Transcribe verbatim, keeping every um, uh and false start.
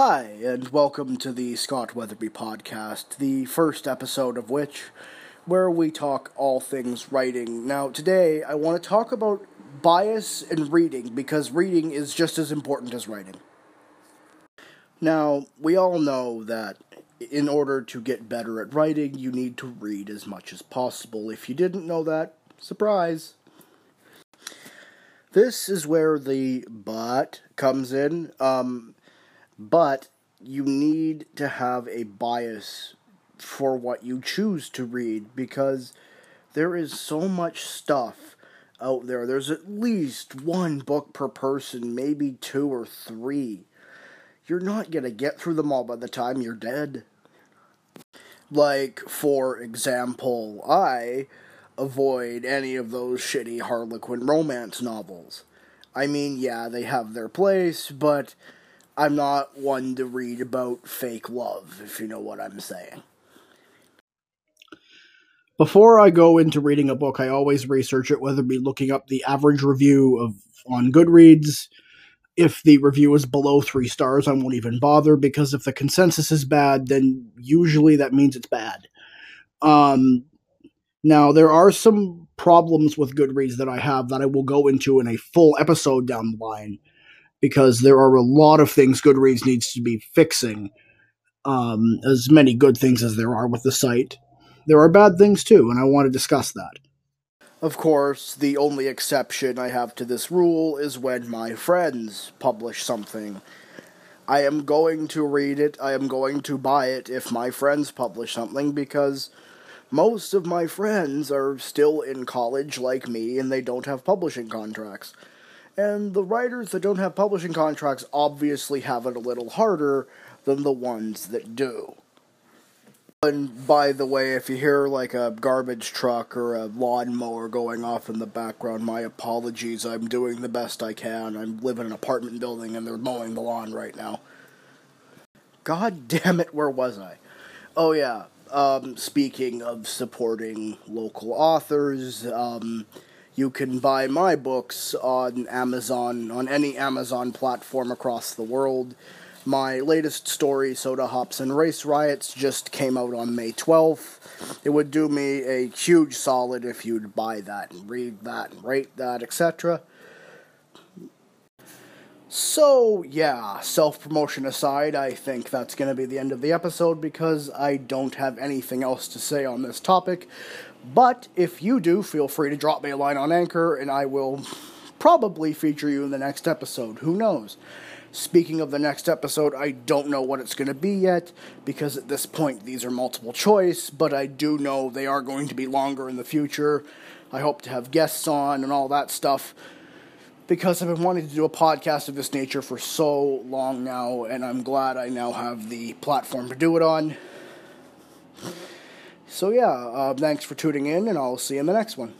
Hi, and welcome to the Scott Weatherby podcast, the first episode of which, where we talk all things writing. Now, today, I want to talk about bias in reading, because reading is just as important as writing. Now, we all know that in order to get better at writing, you need to read as much as possible. If you didn't know that, surprise! This is where the but comes in, um... but you need to have a bias for what you choose to read, because there is so much stuff out there. There's at least one book per person, maybe two or three. You're not going to get through them all by the time you're dead. Like, for example, I avoid any of those shitty Harlequin romance novels. I mean, yeah, they have their place, but I'm not one to read about fake love, if you know what I'm saying. Before I go into reading a book, I always research it, whether it be looking up the average review of on Goodreads. If the review is below three stars, I won't even bother, because if the consensus is bad, then usually that means it's bad. Um, now, there are some problems with Goodreads that I have that I will go into in a full episode down the line, because there are a lot of things Goodreads needs to be fixing, um, as many good things as there are with the site. There are bad things, too, and I want to discuss that. Of course, the only exception I have to this rule is when my friends publish something. I am going to read it, I am going to buy it if my friends publish something, because most of my friends are still in college like me, and they don't have publishing contracts. And the writers that don't have publishing contracts obviously have it a little harder than the ones that do. And by the way, if you hear like a garbage truck or a lawnmower going off in the background, my apologies. I'm doing the best I can. I live in an apartment building and they're mowing the lawn right now. God damn it, where was I? Oh yeah, um, speaking of supporting local authors, um... you can buy my books on Amazon, on any Amazon platform across the world. My latest story, Soda Hops and Race Riots, just came out on May twelfth. It would do me a huge solid if you'd buy that and read that and rate that, et cetera. So, yeah, self-promotion aside, I think that's going to be the end of the episode, because I don't have anything else to say on this topic. But if you do, feel free to drop me a line on Anchor, and I will probably feature you in the next episode. Who knows? Speaking of the next episode, I don't know what it's going to be yet, because at this point these are multiple choice, but I do know they are going to be longer in the future. I hope to have guests on and all that stuff, because I've been wanting to do a podcast of this nature for so long now, and I'm glad I now have the platform to do it on. So yeah, uh, thanks for tuning in, and I'll see you in the next one.